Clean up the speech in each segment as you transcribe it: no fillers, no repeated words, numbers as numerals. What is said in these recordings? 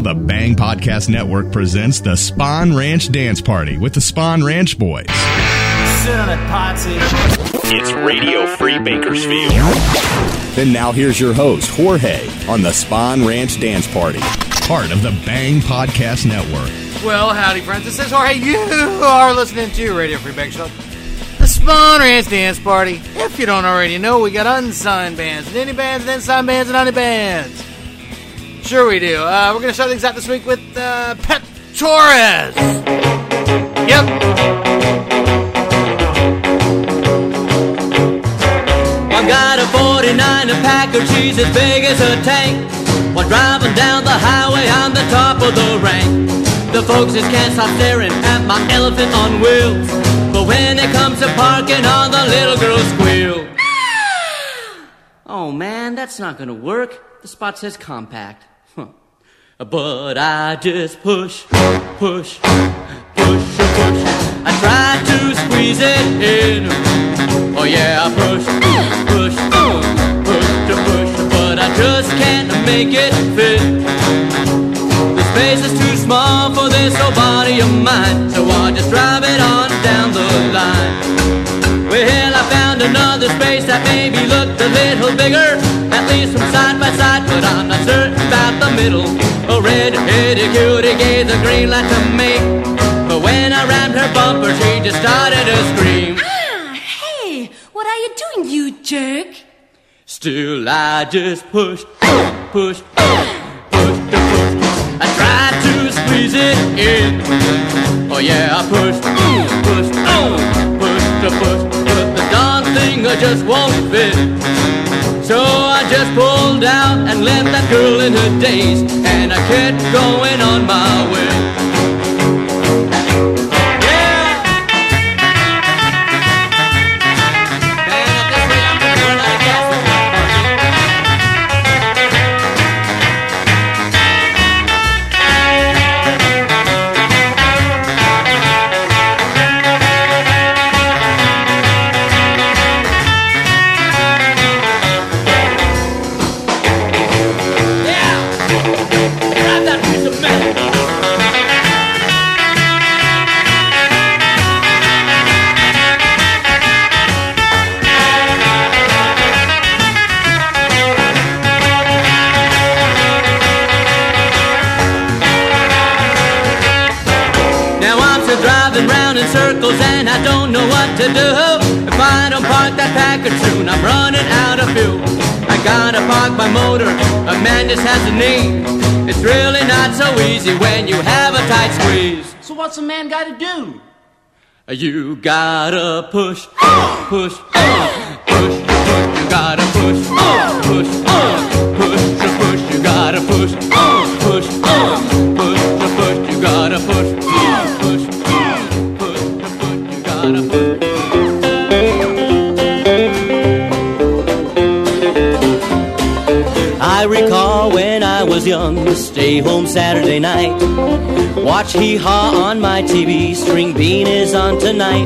Now the Bang Podcast Network presents the Spawn Ranch Dance Party with the Spawn Ranch Boys. It's Radio Free Bakersfield. And now here's your host, Jorge, on the Spawn Ranch Dance Party, part of the Bang Podcast Network. Well, howdy, friends. This is Jorge. You are listening to Radio Free Bakersfield, the Spawn Ranch Dance Party. If you don't already know, we got unsigned bands, and any bands, and unsigned bands, and any bands. Sure we do. We're going to start things out this week with Pep Torres. I got a 49, a pack of cheese as big as a tank. While driving down the highway, I'm the top of the rank. The folks just can't stop staring at my elephant on wheels. But when it comes to parking, all the little girls squeal. Oh man, that's not going to work. The spot says compact. But I just push. I try to squeeze it in. Oh yeah, I push, but I just can't make it fit. The space is too small for this old body of mine, so I just drive it on down the line. Well, I found another space that maybe looked a little bigger, at least from side by side, but I'm not certain about the middle. A red-headed cutie gave the green light to me, but when I rammed her bumper, she just started to scream. Ah, hey, what are you doing, you jerk? Still I just push. I tried to squeeze it in. Oh yeah, I push, but the darn thing just won't fit. So I just pulled out and left that girl in her daze, and I kept going on my way. And I don't know what to do. If I don't park that package soon, I'm running out of fuel. I gotta park my motor, a man just has a need. It's really not so easy when you have a tight squeeze. So what's a man gotta do? You gotta push. You gotta push. You gotta push. You gotta push. I recall when I was young, stay home Saturday night, watch Hee Haw on my TV, String Bean is on tonight.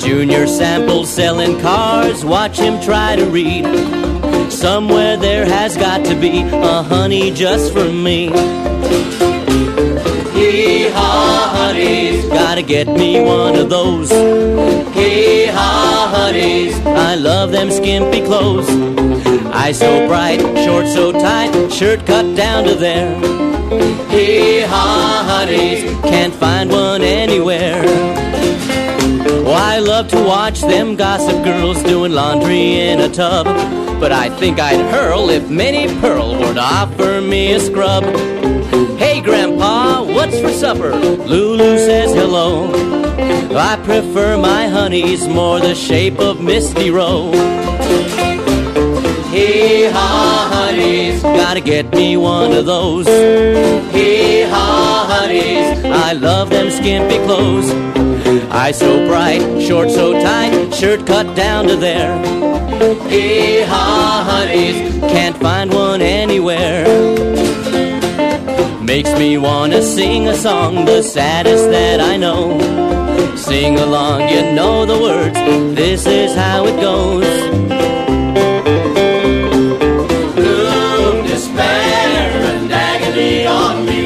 Junior Sample selling cars, watch him try to read. Somewhere there has got to be a honey just for me. Hee-haw, honeys, gotta get me one of those. Hee-haw, honeys, I love them skimpy clothes. Eyes so bright, shorts so tight, shirt cut down to there. Hee-haw, honeys, can't find one anywhere. Oh, I love to watch them gossip girls doing laundry in a tub, but I think I'd hurl if Minnie Pearl were to offer me a scrub. Hey, Grandpa, what's for supper? Lulu says hello. I prefer my honeys more the shape of Misty Rowe. Hee-haw, honeys, gotta get me one of those. Hee-haw, honeys, I love them skimpy clothes. Eyes so bright, shorts so tight, shirt cut down to there. Hee-haw, honeys, can't find one anywhere. Makes me wanna sing a song, the saddest that I know. Sing along, you know the words, this is how it goes. Gloom, despair, and agony on me.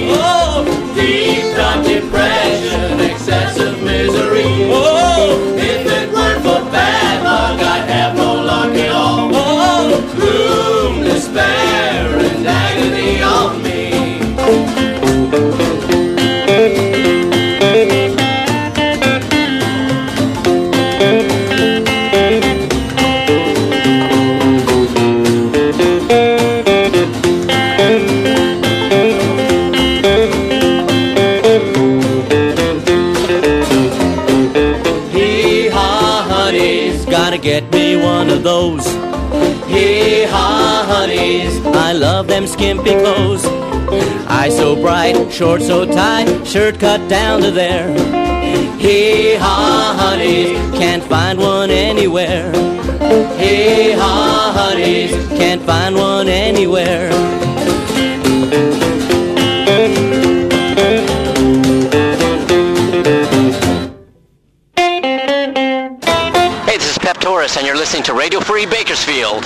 gotta get me one of those Hee Haw honeys. I love them skimpy clothes, eyes so bright, shorts so tight, shirt cut down to there. Hee Haw honeys, can't find one anywhere. Hee Haw honeys, can't find one anywhere. Hey, this is Pep Torres, and you're listening to Radio Free Bakersfield.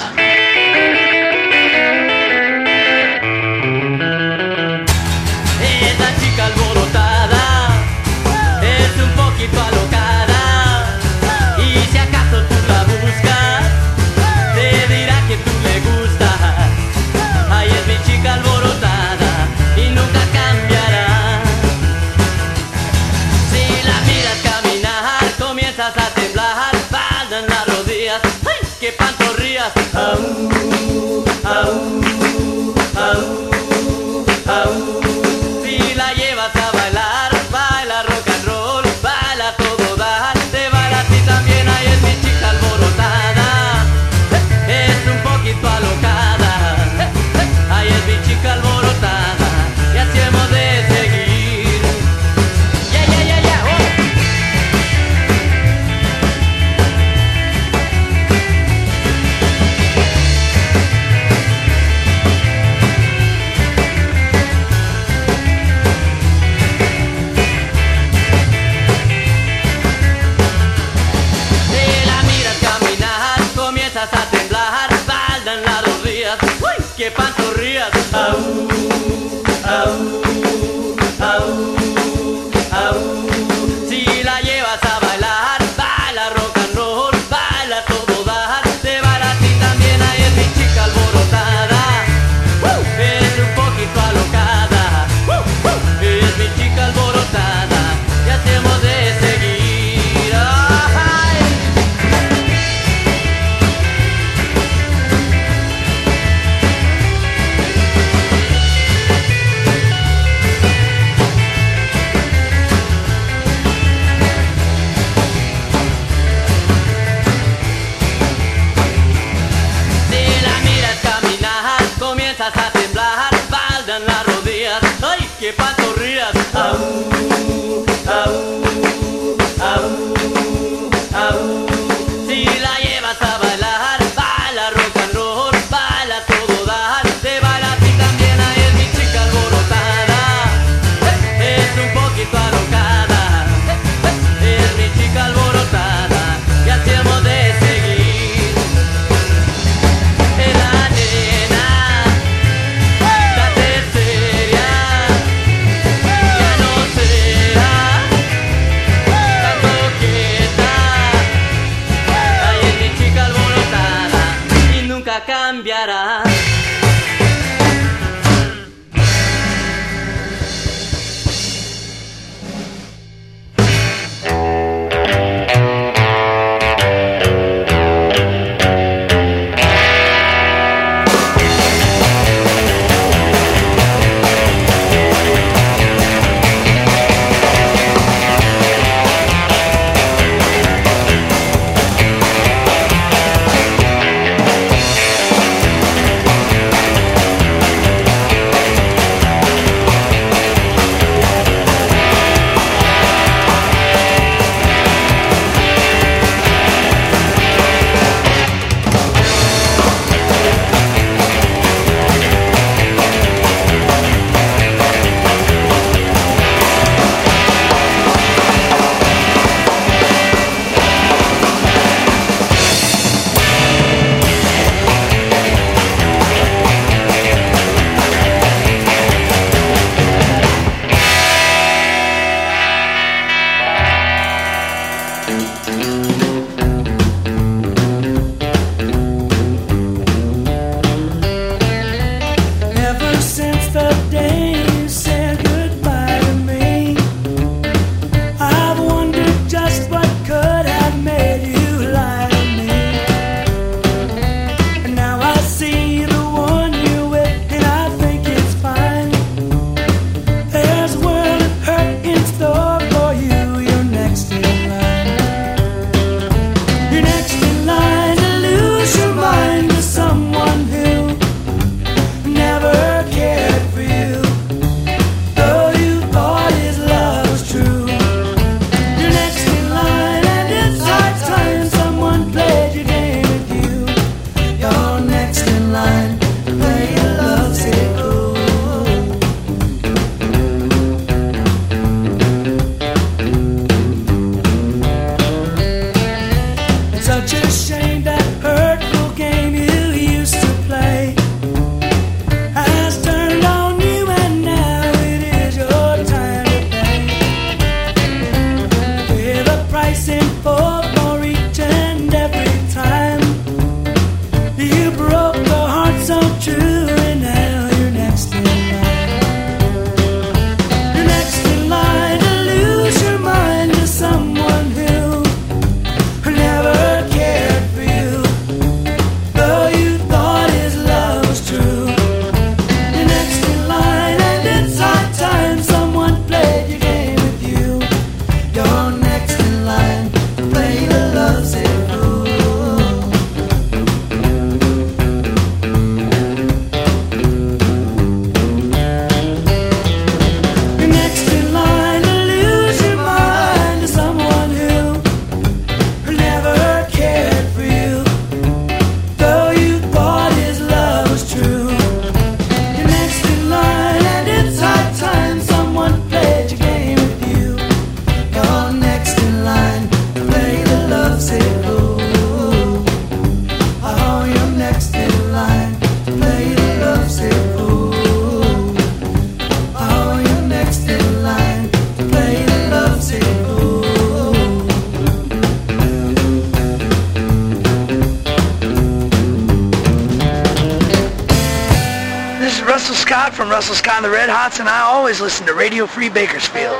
And I always listen to Radio Free Bakersfield.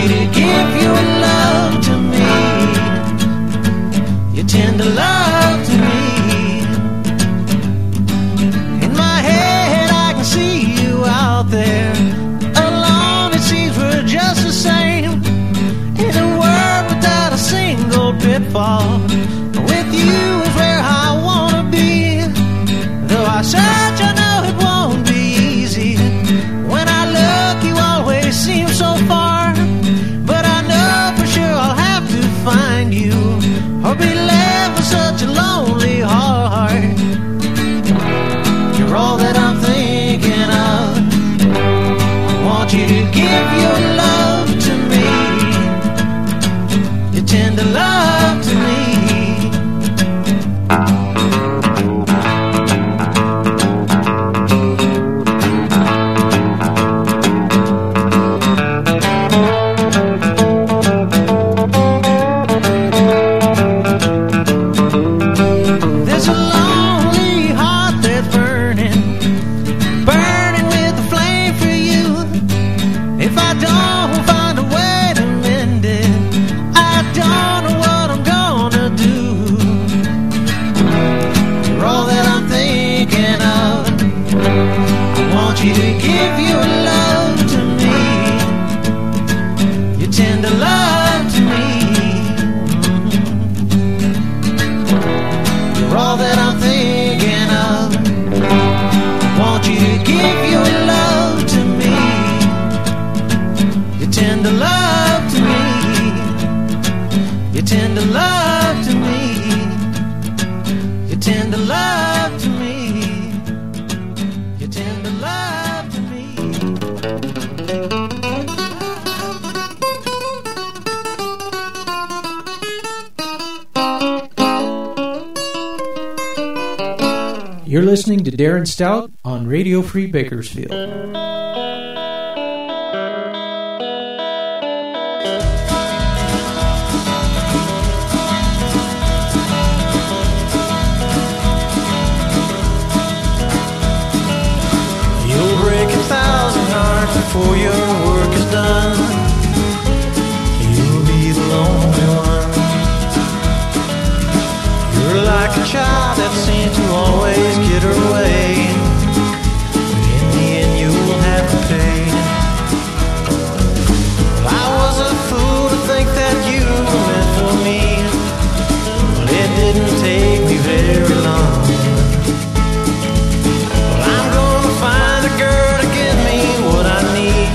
she to give you love to me, your tender love to me. In my head I can see you out there alone, it seems we're just the same, in a world without a single pitfall. With you is where I wanna be, though I search I know it won't be easy. When I look you always seem so far, find you or be left with such a lonely heart. You're all that I'm thinking of. I want you to give your love to me, your tender love to me. You're listening to Darren Stout on Radio Free Bakersfield. You'll break 1,000 hearts before your work is done. You'll be the lonely one. You're like a child that seems to always get her way, but in the end you'll have to pay. I was a fool to think that you were meant for me, but it didn't take me very long. Well, I'm gonna find a girl to give me what I need,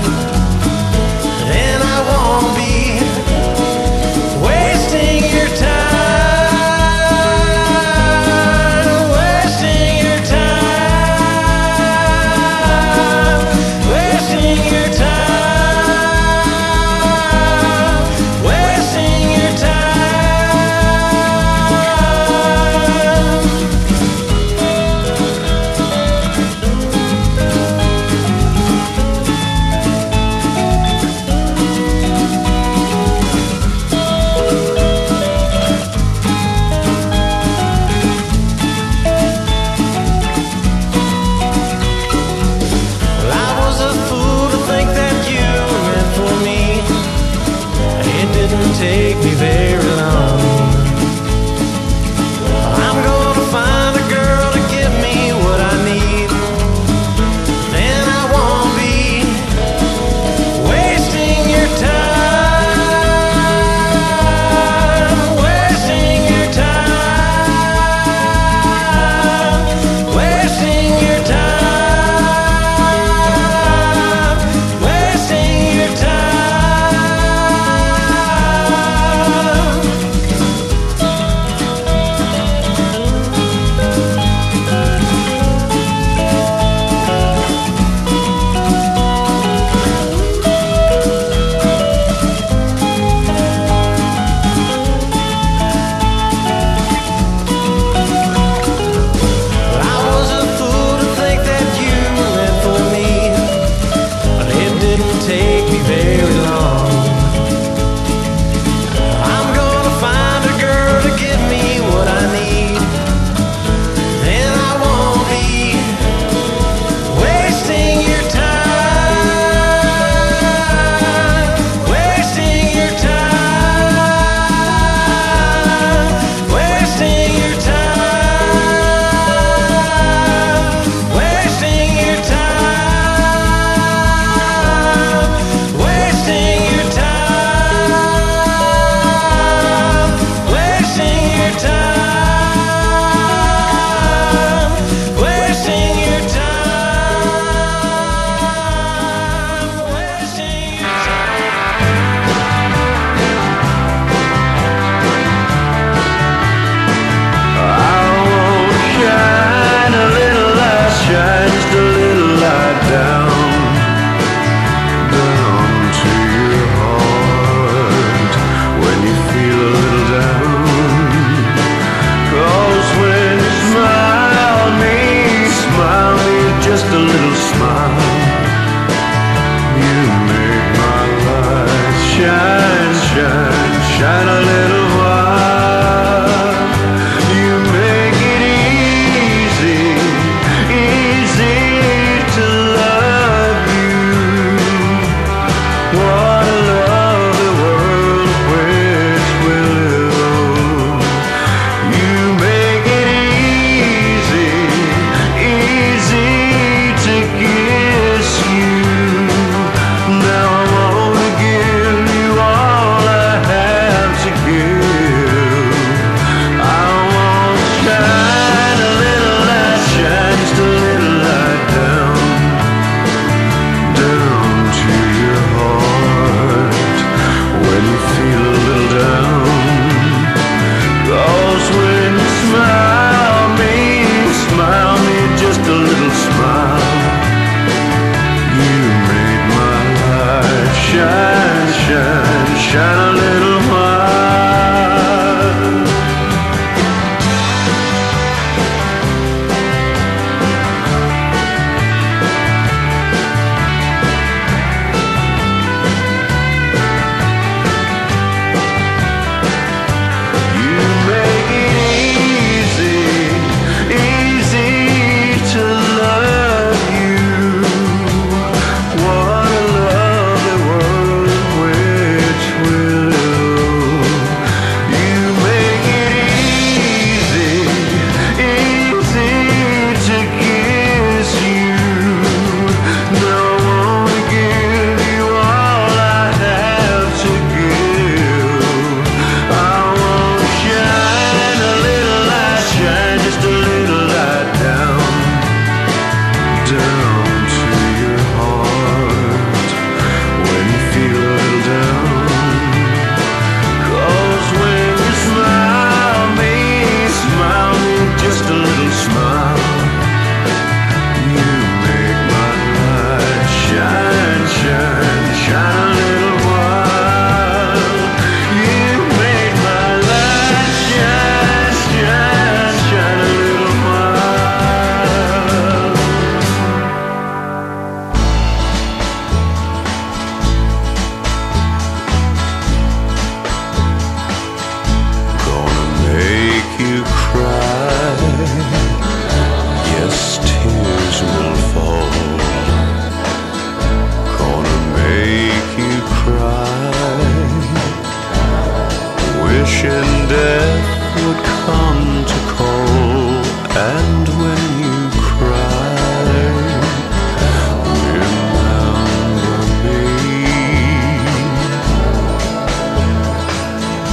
shine, shine, shine a little while. You make it easy, easy to love you. What a love the world which will. You make it easy, easy to kiss you. Now I wanna give you all I have to give. I wanna shine a little light, shine just a little light down, down to your heart when you feel a little down. 'Cause when you smile me just a little smile. You made my life shine, shine, shine a little while. You make it easy, easy to love you. What a love the world which will. You make it easy, easy to kiss you. Now I wanna give you all I have to give. I wanna shine a little light, shine just a little light down, down to your heart when you feel a little down. 'Cause when you smile me just a little smile. You make my light shine, shine, shine a little while. You make my light shine, shine, shine a little while. Gonna make you cry. Yes, tears will fall. Gonna make you cry. Wishing death would come to call. And when you cry, remember me.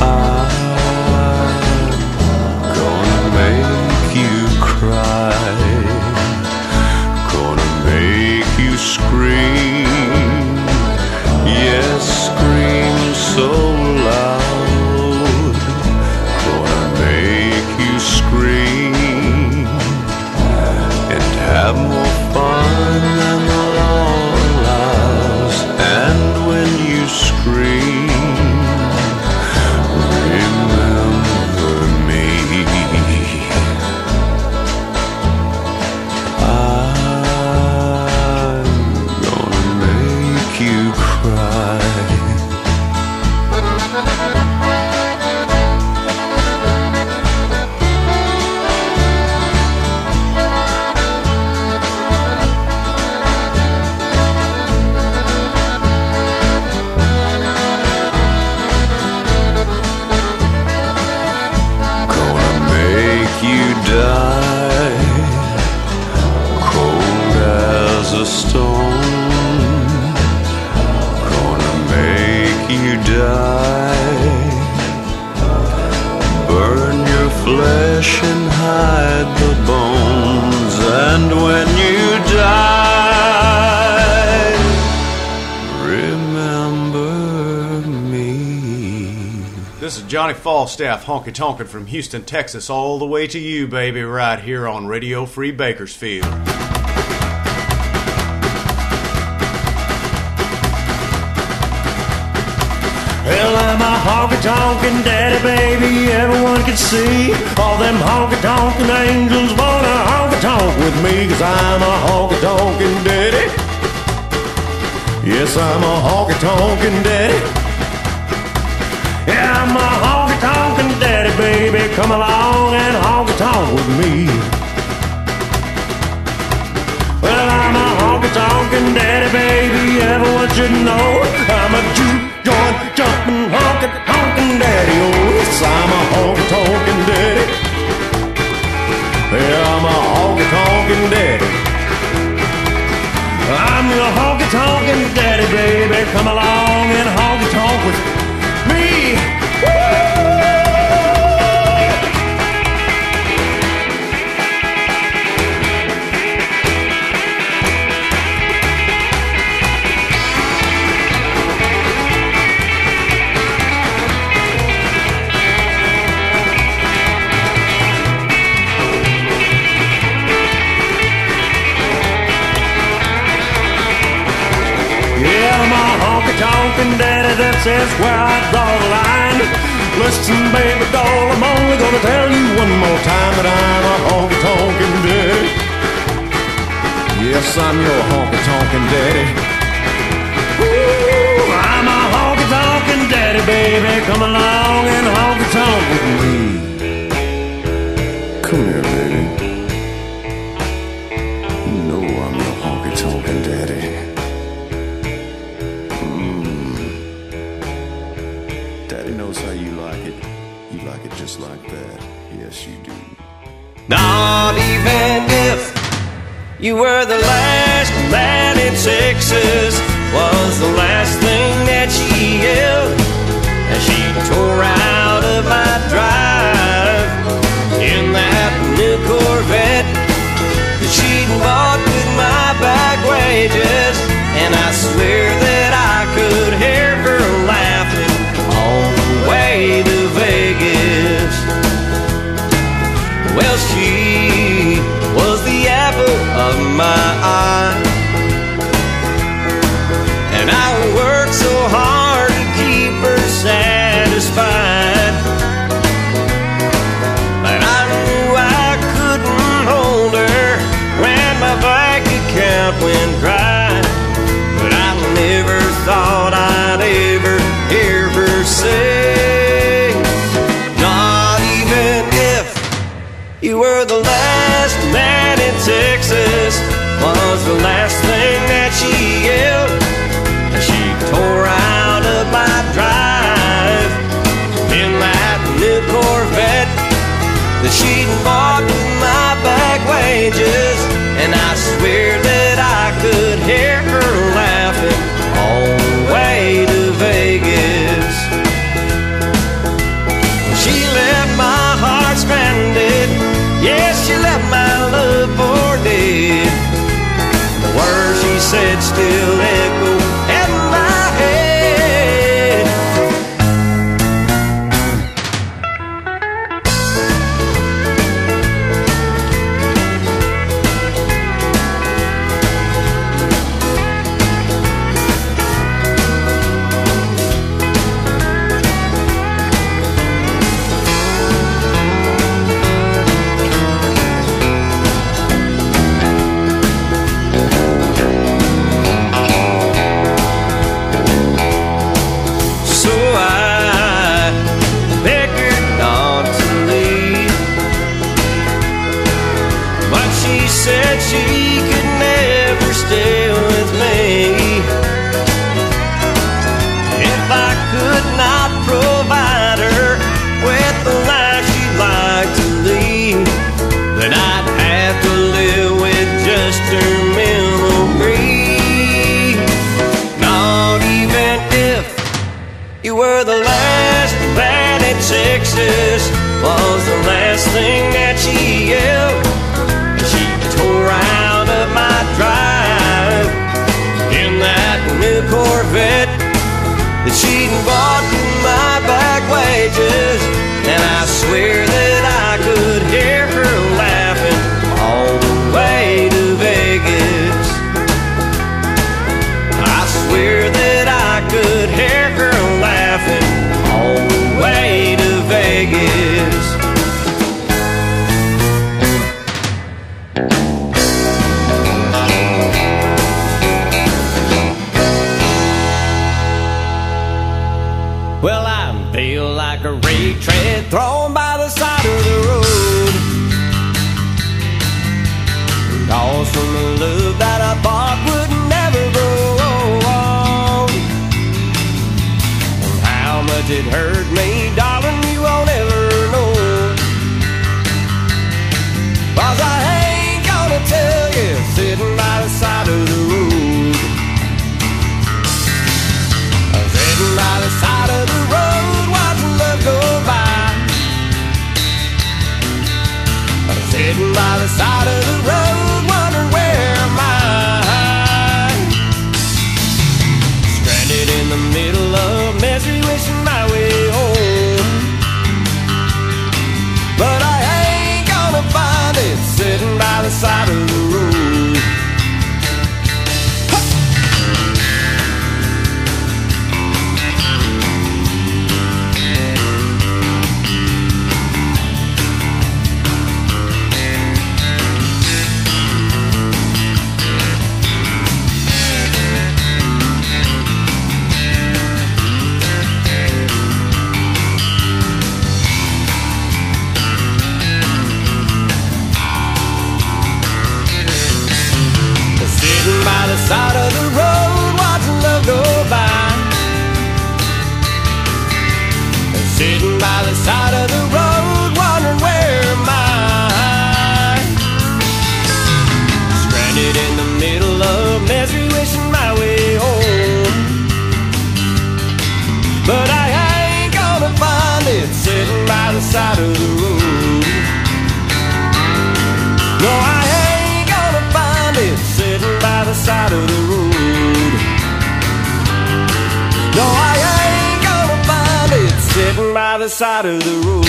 I gonna make you cry, gonna make you scream, yes, scream so loud, gonna make you scream and have more fun than the long hours. And when you scream, remember me. I'm gonna make you cry. Gonna make you die, cold as a stone. Gonna make you die, burn your flesh and hide the bones. And when you die, remember me. This is Johnny Falstaff honky tonkin' from Houston, Texas, all the way to you, baby, right here on Radio Free Bakersfield. Well, I'm a honky-tonkin' daddy, baby, everyone can see. All them honky-tonkin' angels wanna honky-tonk with me, 'cause I'm a honky-tonkin' daddy. Yes, I'm a honky-tonkin' daddy. Yeah, I'm a honky-tonkin' daddy, baby. Come along and honky-tonk with me. Well, I'm a honky-tonkin' daddy, baby. Ever what you know? I'm a juke-joint, jumpin', honky-tonkin' daddy. Oh, yes, I'm a honky-tonkin' daddy. Yeah, I'm a honky-tonkin' daddy. I'm your honky-tonkin' daddy, baby. Come along and honky-tonk with me. Honky-tonkin' daddy, that's where I draw the line. Listen, baby doll, I'm only gonna tell you one more time that I'm a honky-tonkin' daddy. Yes, I'm your honky-tonkin' daddy. Ooh, I'm a honky-tonkin' daddy, baby. Come along and honky-tonk with me. Come here, baby. You know I'm your honky-tonkin' daddy. Just like that, yes you do. Not even if you were the last man in Texas was the last thing that she yelled as she tore out of my drive in that new Corvette that she'd bought with my back wages, and I swear that I could hear her laughing all the way to Vegas. Well, she was the apple of my eye, and I worked so hard to keep her satisfied. But I knew I couldn't hold her when my bank account went dry. But I never thought I'd ever hear her say, you were the last man in Texas was the last thing that she yelled as she tore out of my drive in that new Corvette that she'd bought with my back wages, and I swear that I could hear her laughing all the way to Vegas. She left my heart stranded. Yes, she left my love for dead. The words she said still echo in my head. Was the last thing that she yelled. She tore out of my drive in that new Corvette that she'd bought with my back wages, and I swear that I could hear her laughing all the way to Vegas. I swear that I could hear her laughing all the way to Vegas. Well, I'm feel like a rake tread thrown by the side of the road. Lost from a love that I thought would never go on. And how much it hurt me, darling, you won't ever know. 'Cause I ain't gonna tell you sitting by the side of the road. I'm sitting by the side of the road, watching love go by. I'm sitting by the side of the road, wondering where am I. Stranded in the middle of misery, wishing my way home. But I ain't gonna find it sitting by the side of the road. Side of the road, watching love go by. Sitting by the side of the road, wondering where am I. Stranded in the middle of misery, wishing my way home. But I ain't gonna find it sitting by the side of the road. No, I by the side of the road. No, I ain't gonna find it sitting by the side of the road.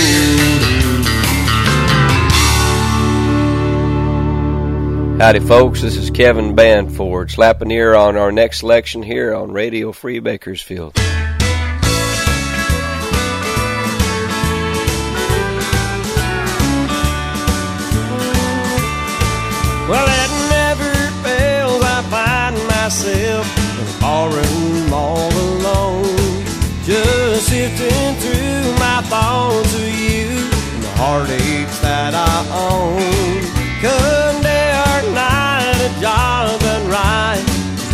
Howdy folks, this is Kevin Banford slapping ear on our next selection here on Radio Free Bakersfield. Myself in a ballroom all alone, just sifting through my thoughts of you and the heartaches that I own. Couldn't day or night a job done right,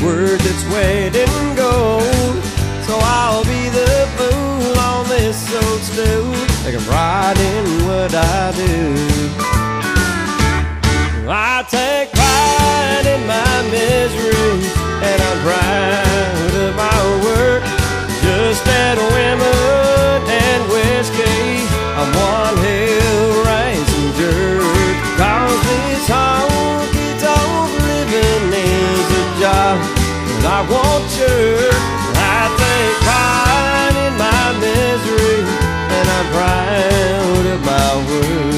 word that's wedding gold. So I'll be the fool on this old stool, like I'm riding what I do. I take pride in my misery, and I'm proud of my work. Just that women and whiskey, I'm one hell rising jerk. 'Cause this honky-tonk living is a job that I won't shirk. I take pride in my misery, and I'm proud of my work.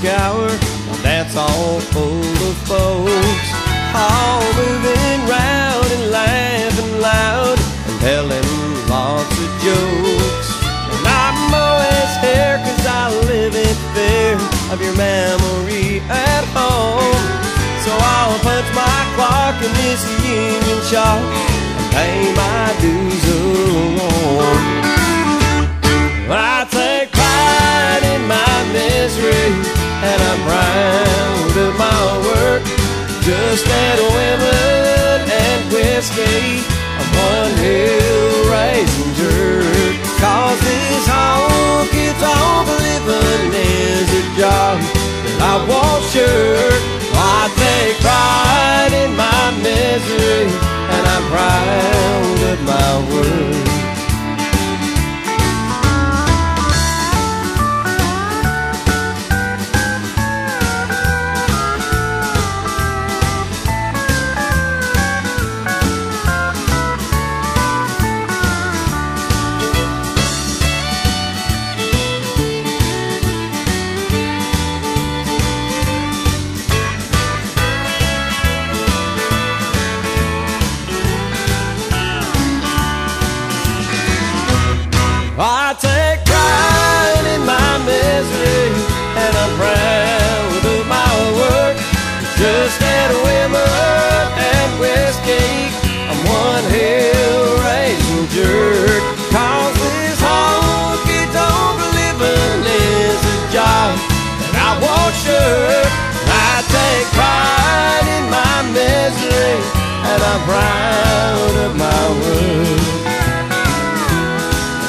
Scour, well, that's all full of folks, all moving round and laughing loud and telling lots of jokes. And I'm always here 'cause I live it there of your memory at home. So I'll punch my clock in this union shop and pay my dues alone. I take pride in my misery, and I'm proud of my work. Just that women and whiskey, I'm one hill-raising jerk. 'Cause this honky-tonk living is a job that I won't shirk. I take pride in my misery, and I'm proud of my work. I take pride in my misery, and I'm proud of my work. Just had a Wimmer and whiskey, I'm one hell raising jerk. Cause this honky-tonk living is a job that I won't shirk. I take pride in my misery, and I'm proud of my work.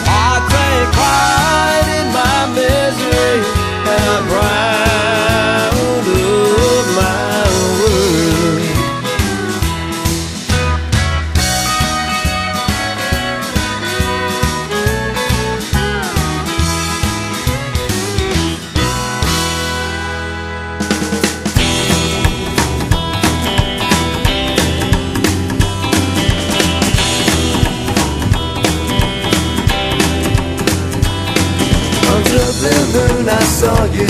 I'm proud of my work. On the blue moon I saw you,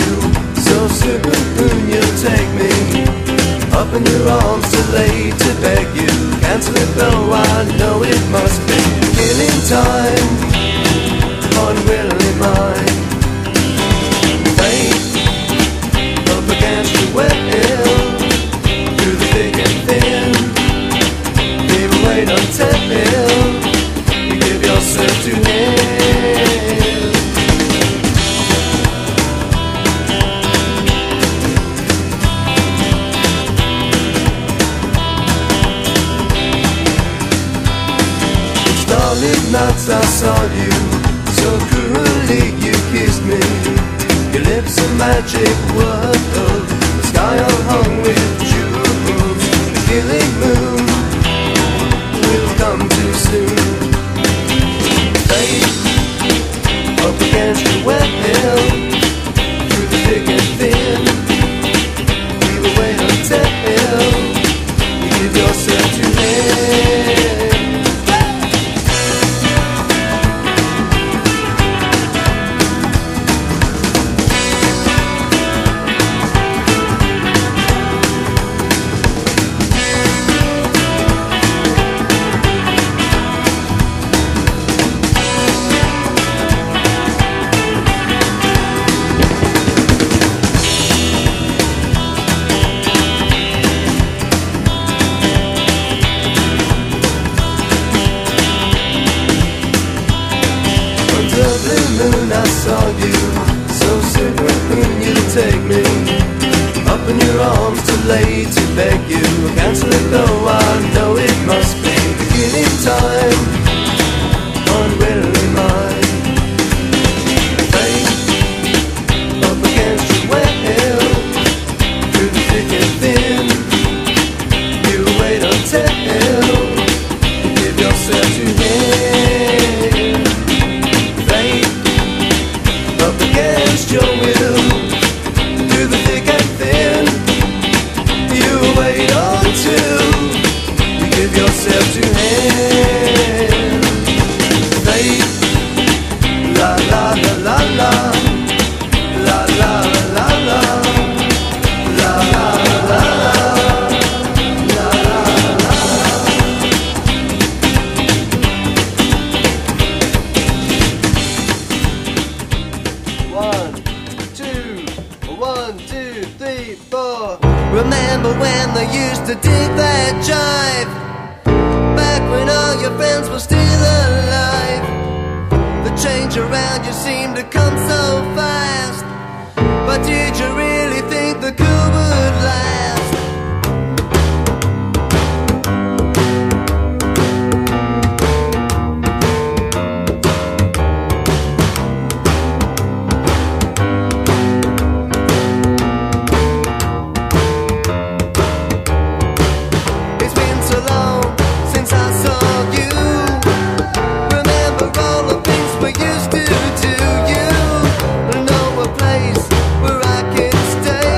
super moon, you take me up in your arms too late to beg you. Cancel it though, I know it must be killing time, unwillingly mine. Fate up against the wet hill, through the thick and thin. Leave a weight on 10 mil, you give yourself to him. Nights I saw you, so cruelly you kissed me. Your lips a magic word, oh, the sky all hung with jewels. The killing moon will come too soon. Fate up against the wet hill, through the thick and thin. We will wait until you give yourself to live. Used to you, and know a place where I can stay.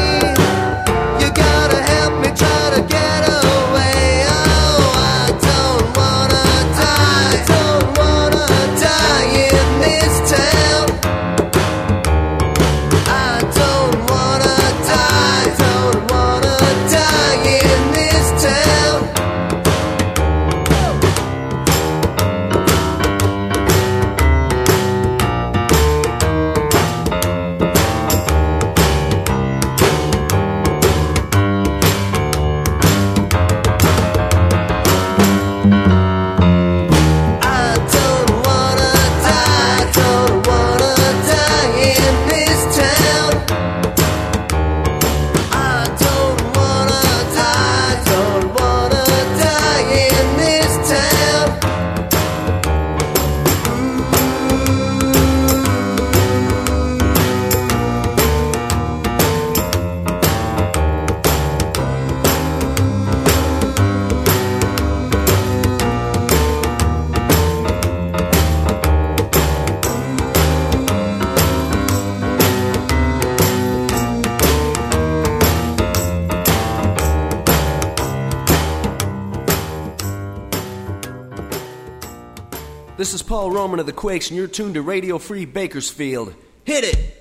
This is Paul Roman of the Quakes, and you're tuned to Radio Free Bakersfield. Hit it!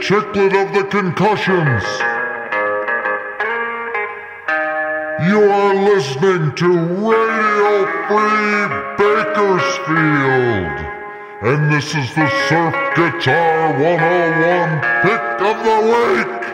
Chicklet of the Concussions. You are listening to Radio Free Bakersfield, and this is the Surf Guitar 101 Pick of the Week.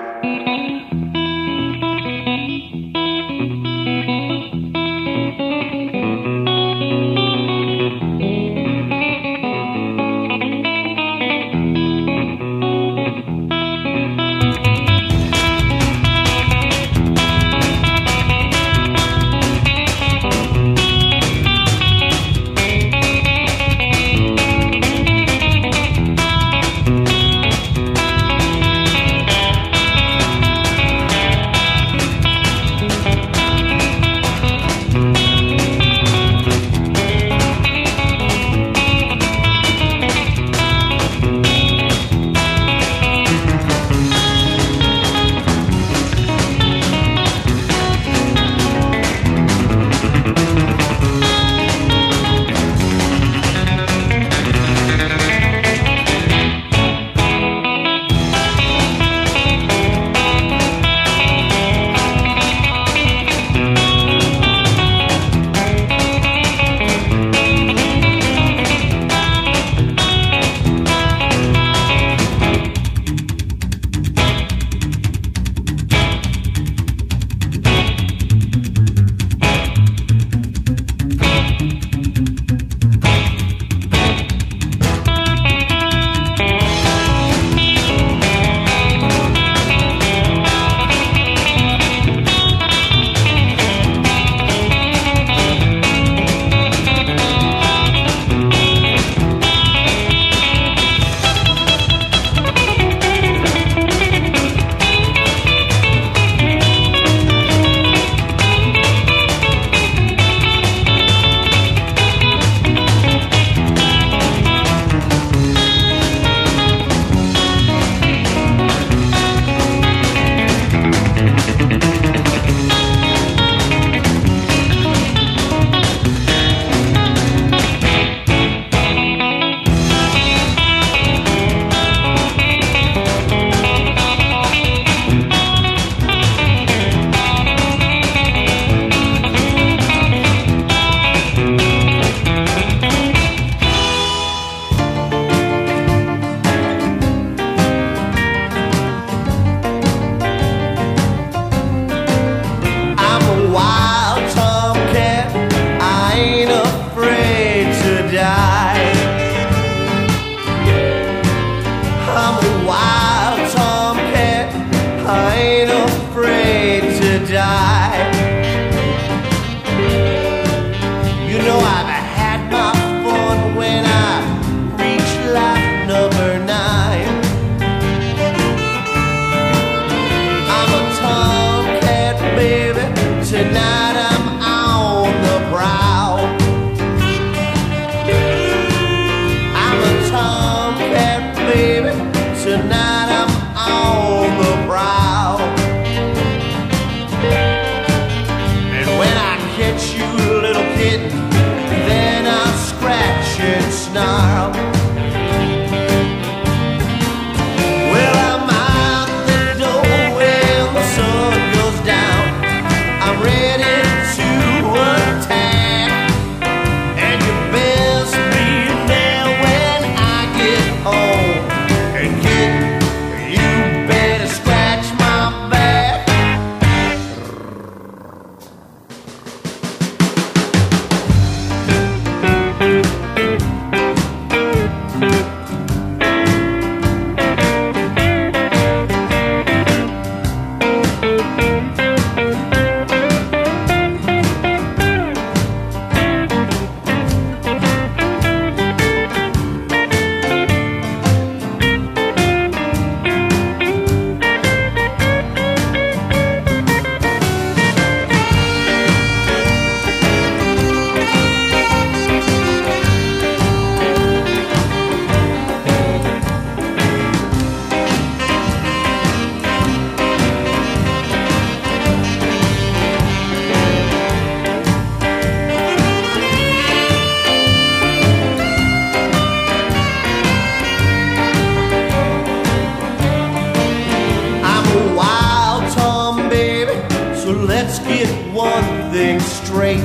straight.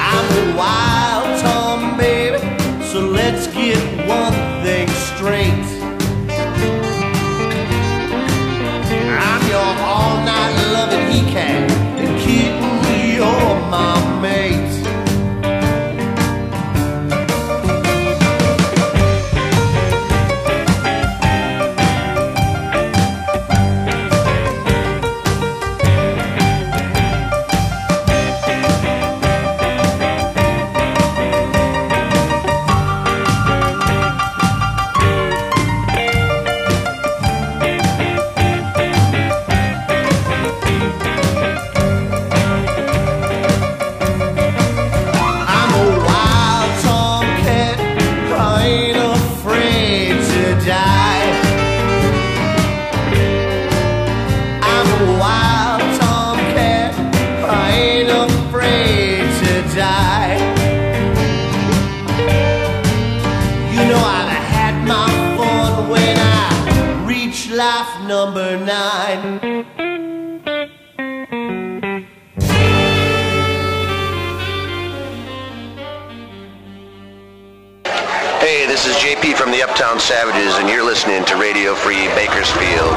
I'm the wild Tom, baby, so let's get one thing straight. I'm your all-night loving he cat, and kitten, you're my mate. Hey, this is JP from the Uptown Savages, and you're listening to Radio Free Bakersfield.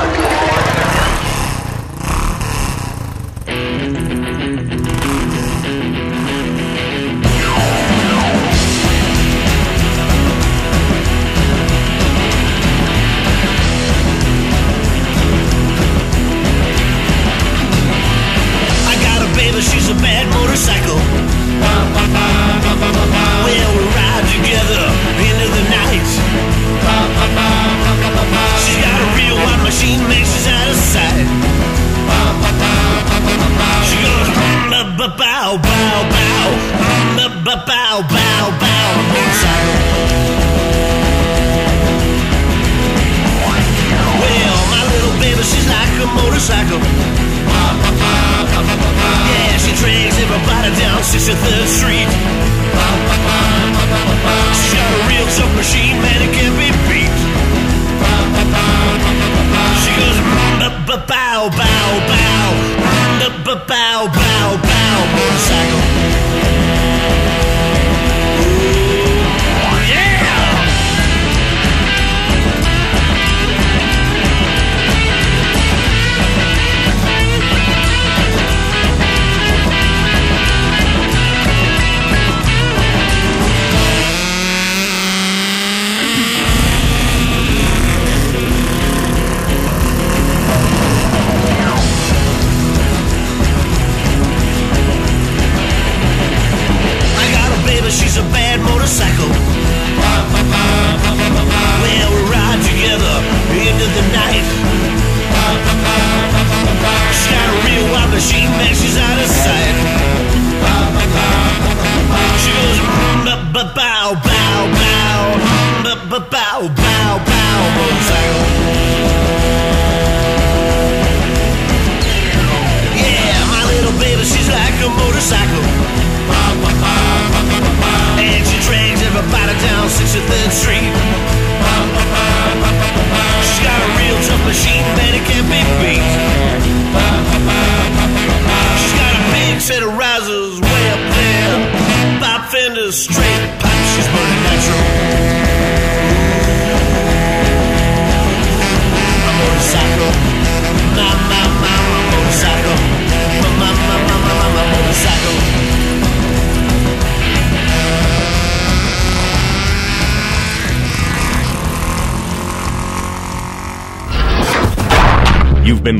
Been